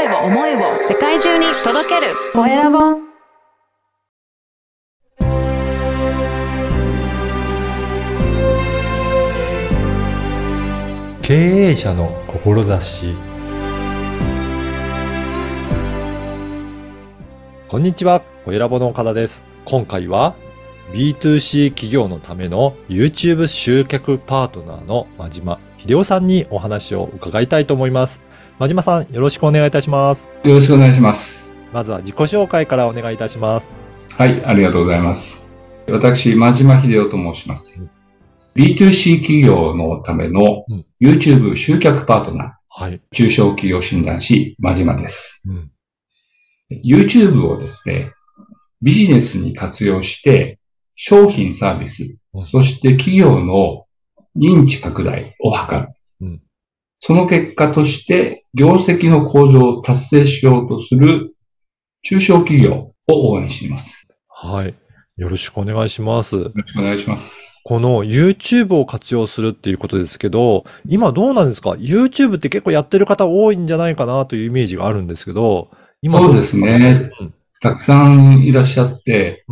声を思いを世界中に届けるコエラボ。経営者の志。こんにちは、コエラボの岡田です。今回は B2C 企業のための YouTube 集客パートナーの真島秀夫さんにお話を伺いたいと思います。真島さん、よろしくお願いいたします。よろしくお願いします。まずは自己紹介からお願いいたします。はい、ありがとうございます。私、真島秀夫と申します。B2C 企業のための YouTube 集客パートナー、中小企業診断士真島です。YouTube をですね、ビジネスに活用して商品サービス、そして企業の認知拡大を図る、その結果として業績の向上を達成しようとする中小企業を応援しています。はい、よろしくお願いします。よろしくお願いします。この YouTube を活用するっていうことですけど、今どうなんですか？ YouTube って結構やってる方多いんじゃないかなというイメージがあるんですけど、今どうですか？そうですね、たくさんいらっしゃって、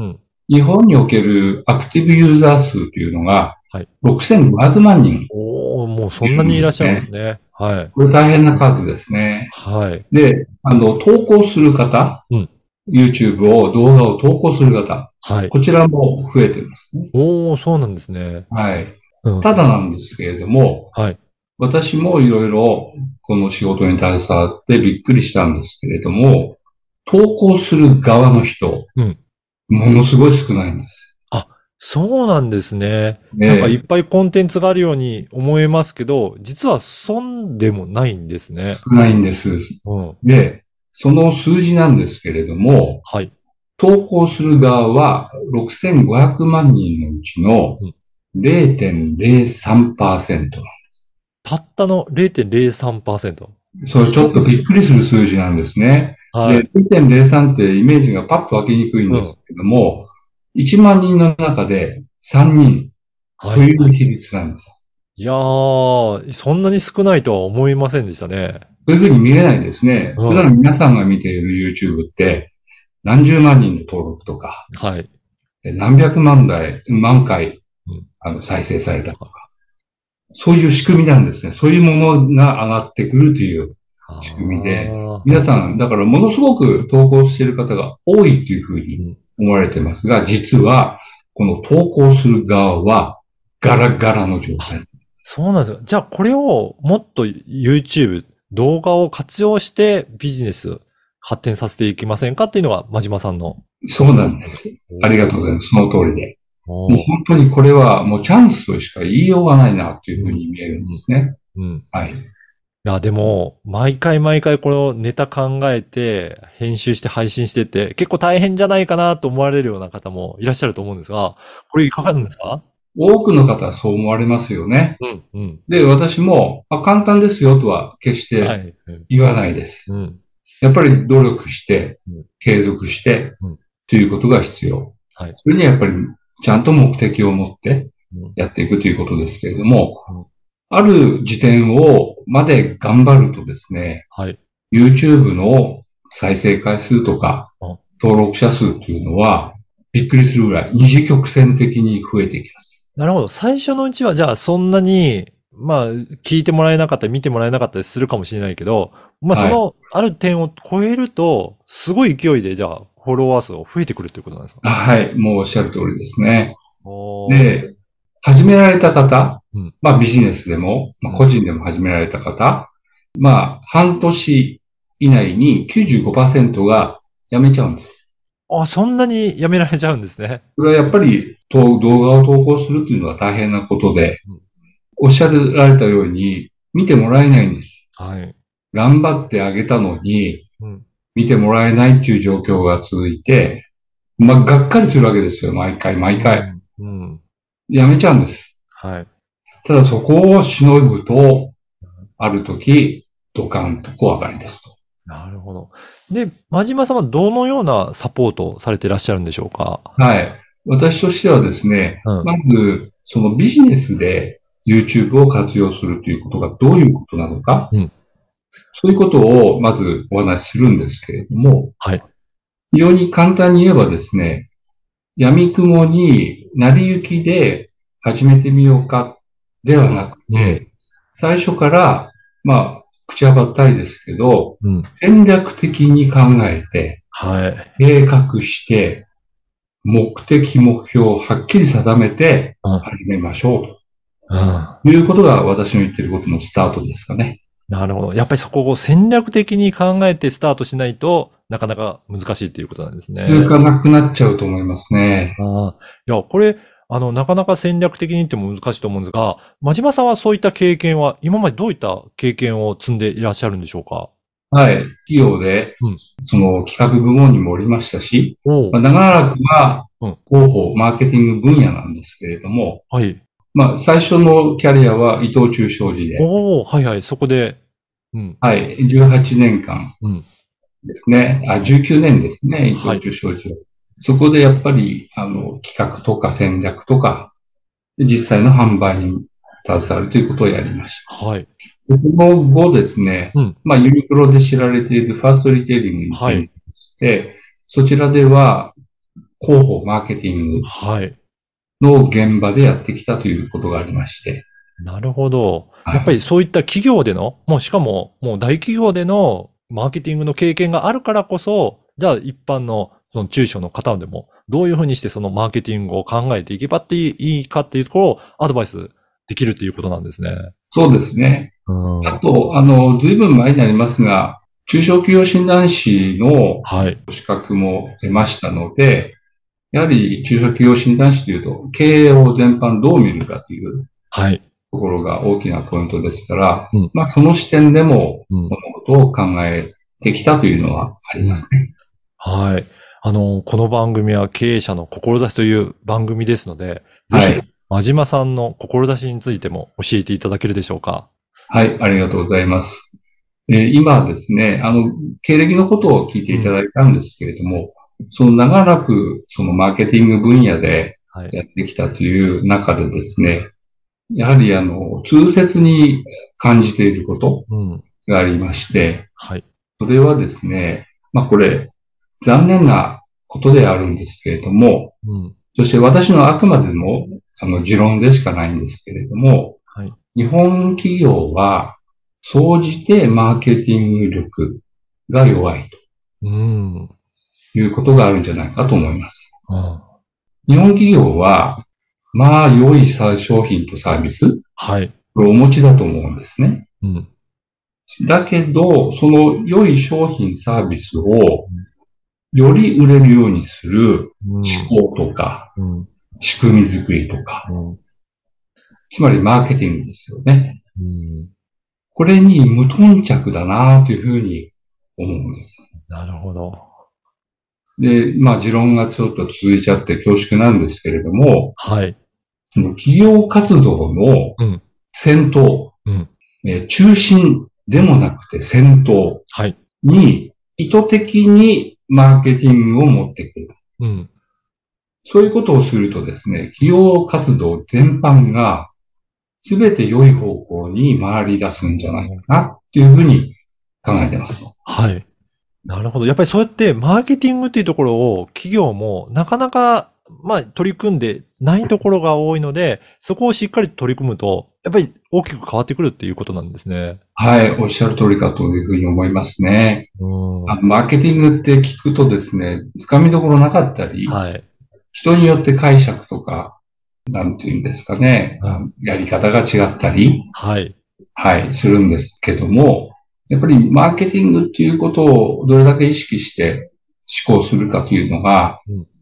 日本におけるアクティブユーザー数というのが6500万人、もうそんなにいらっしゃるんですね。これ大変な数ですね。で、投稿する方、YouTube を動画を投稿する方、こちらも増えてますね。そうなんですね。ただなんですけれども、私もいろいろこの仕事に携わってびっくりしたんですけれども、投稿する側の人、ものすごい少ないんです。そうなんですね。なんかいっぱいコンテンツがあるように思えますけど、実は損でもないんですね。少ないんです。で、その数字なんですけれども、投稿する側は6500万人のうちの 0.03% なんです。たったの 0.03%。それちょっとびっくりする数字なんですね。で、0.03 ってイメージがパッと湧きにくいんですけども、1万人の中で3人という比率なんです。いやー、そんなに少ないとは思いませんでしたね。そういうふうに見えないですね。普段皆さんが見ている YouTube って何十万人の登録とか、何百万台、万回再生されたとか、そういう仕組みなんですね。そういうものが上がってくるという仕組みで、皆さん、だからものすごく投稿している方が多いというふうに思われてますが、実は、この投稿する側は、ガラガラの状態です。そうなんですよ。じゃあ、これをもっと YouTube、動画を活用してビジネス発展させていきませんかっていうのが、真島さんの。そうなんです。ありがとうございます。その通りで。もう本当にこれは、もうチャンスとしか言いようがないな、というふうに見えるんですね。いや、でも、毎回このネタ考えて、編集して配信してって、結構大変じゃないかなと思われるような方もいらっしゃると思うんですが、これいかがなんですか？多くの方はそう思われますよね。で、私も、簡単ですよとは決して言わないです。やっぱり努力して、継続して、ということが必要。それにはやっぱり、ちゃんと目的を持ってやっていくということですけれども、ある時点をまで頑張るとですね、YouTube の再生回数とか登録者数というのはびっくりするぐらい二次曲線的に増えていきます。なるほど。最初のうちはじゃあそんなに聞いてもらえなかったり見てもらえなかったりするかもしれないけど、そのある点を超えるとすごい勢いでじゃあフォロワー数が増えてくるということなんですか？もうおっしゃる通りですね。で、始められた方、ビジネスでも、個人でも始められた方、半年以内に 95% が辞めちゃうんです。そんなに辞められちゃうんですね。これはやっぱり動画を投稿するというのは大変なことで、おっしゃられたように見てもらえないんです。頑張ってあげたのに、見てもらえないという状況が続いて、がっかりするわけですよ、毎回。やめちゃうんです。ただそこをしのぐと、ある時、ドカンと小上がりですと。なるほど。で、真島さんはどのようなサポートをされていらっしゃるんでしょうか？私としてはですね、まず、そのビジネスで YouTube を活用するということがどういうことなのか、そういうことをまずお話しするんですけれども、はい、非常に簡単に言えばですね、闇雲に成り行きで始めてみようかではなくて、うん、最初から、まあ、口幅ったいですけど、うん、戦略的に考えて、はい、計画して、目的、目標をはっきり定めて始めましょうと、うん、いうことが私の言ってることのスタートですかね。なるほど。やっぱりそこを戦略的に考えてスタートしないとなかなか難しいということなんですね。続かなくなっちゃうと思いますね。いや、これ、なかなか戦略的にっても難しいと思うんですが、真島さんはそういった経験は、今までどういった経験を積んでいらっしゃるんでしょうか？はい。企業で、その企画部門にもおりましたし、まあ、長らくは広報、マーケティング分野なんですけれども、はい。まあ、最初のキャリアは伊藤忠商事で。おお、はいはい、そこで。うん、はい。18年間ですね。うん、19年ですね、伊藤忠商事は。はい、そこでやっぱり、企画とか戦略とか、実際の販売に携わるということをやりました。はい。その後ですね、うん、まあユニクロで知られているファーストリテイリングに転職して、はい、そちらでは広報マーケティングの現場でやってきたということがありまして。なるほど。はい、やっぱりそういった企業での、もうしかももう大企業でのマーケティングの経験があるからこそ、じゃあ一般のその中小の方でもどういうふうにしてそのマーケティングを考えていけばっていいかっていうところをアドバイスできるということなんですね。そうですね。あと、ずいぶん前になりますが、中小企業診断士の資格も得ましたので、はい、やはり中小企業診断士というと、経営を全般どう見るかというところが大きなポイントですから、はい、まあ、その視点でも、このことを考えてきたというのはありますね。うんうん、はい。この番組は経営者の志という番組ですので、ぜひ、はい、真島さんの志についても教えていただけるでしょうか？はい、ありがとうございます。今ですね、経歴のことを聞いていただいたんですけれども、その長らく、そのマーケティング分野でやってきたという中でですね、はい、やはり痛切に感じていることがありまして、うん、はい、それはですね、まあこれ、残念なことであるんですけれども、うん、そして私のあくまでも、持論でしかないんですけれども、はい、日本企業は、総じてマーケティング力が弱いと、うん、いうことがあるんじゃないかと思います。うん、日本企業は、まあ、良い商品とサービス、はい、これお持ちだと思うんですね。うん、だけど、その良い商品サービスを、より売れるようにする思考とか、うんうん、仕組み作りとか、うん、つまりマーケティングですよね。うん、これに無頓着だなというふうに思うんです。なるほど。で、まあ持論がちょっと続いちゃって恐縮なんですけれども、はい。その企業活動の先頭、うんうん、中心でもなくて先頭に意図的にマーケティングを持ってくる。うん、そういうことをするとですね、企業活動全般が全て良い方向に回り出すんじゃないかなっていうふうに考えてます。はい。なるほど。やっぱりそうやってマーケティングっていうところを企業もなかなか、まあ、取り組んでないところが多いので、そこをしっかり取り組むと、やっぱり大きく変わってくるっていうことなんですね。はい。おっしゃる通りかというふうに思いますね。マーケティングって聞くとですね、つかみどころなかったり、はい、人によって解釈とか、なんていうんですかね、やり方が違ったり、はい。はい、するんですけども、やっぱりマーケティングっていうことをどれだけ意識して思考するかというのが、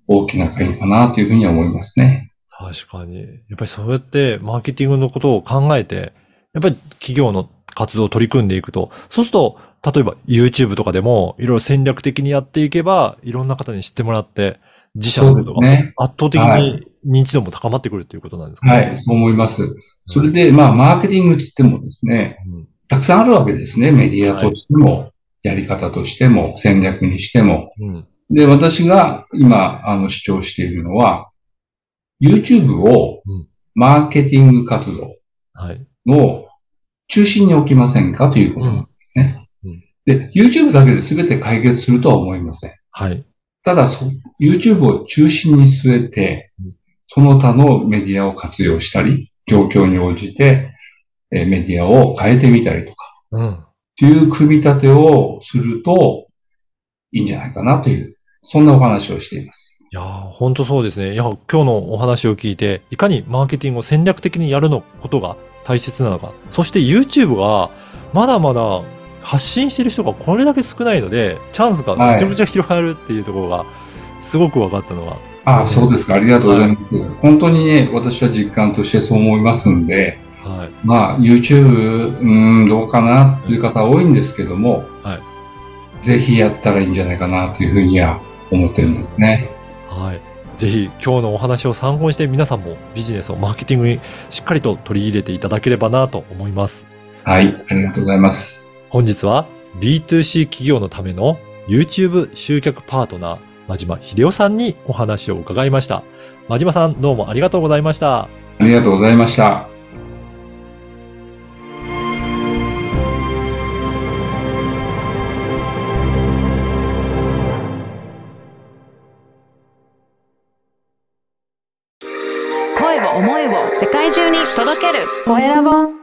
大きな鍵かなというふうに思いますね。うん、確かに。やっぱりそうやってマーケティングのことを考えて、やっぱり企業の活動を取り組んでいくと、そうすると、例えば YouTube とかでも、いろいろ戦略的にやっていけば、いろんな方に知ってもらって、自社のことが圧倒的に認知度も高まってくるということなんですかね。はい、そう思います。それで、まあ、マーケティングって言ってもですね、うん、たくさんあるわけですね。メディアとしても、はい、やり方としても、戦略にしても。うん、で、私が今、主張しているのは、YouTube をマーケティング活動の中心に置きませんかということなんです。ね。うん、で、YouTube だけで全て解決するとは思いません。はい。ただ、YouTube を中心に据えて、その他のメディアを活用したり、状況に応じてメディアを変えてみたりとか、うん、という組み立てをするといいんじゃないかなという、そんなお話をしています。いやー、本当そうですね。いや、今日のお話を聞いて、いかにマーケティングを戦略的にやることが大切なのか、そして YouTube がまだまだ発信している人がこれだけ少ないので、チャンスがめちゃめちゃ広がるっていうところがすごく分かったのは、ああ、そうですか。ありがとうございます。はい、本当にね、私は実感としてそう思いますんで、はい、まあ YouTube、どうかなという方多いんですけども、はい、ぜひやったらいいんじゃないかなというふうには思ってるんですね。はい、ぜひ今日のお話を参考にして、皆さんもビジネスをマーケティングにしっかりと取り入れていただければなと思います。はい、ありがとうございます。本日は B2C 企業のための YouTube 集客パートナー、真島秀夫さんにお話を伺いました。真島さん、どうもありがとうございました。ありがとうございました。声を思いを世界中に届けるコエラボ。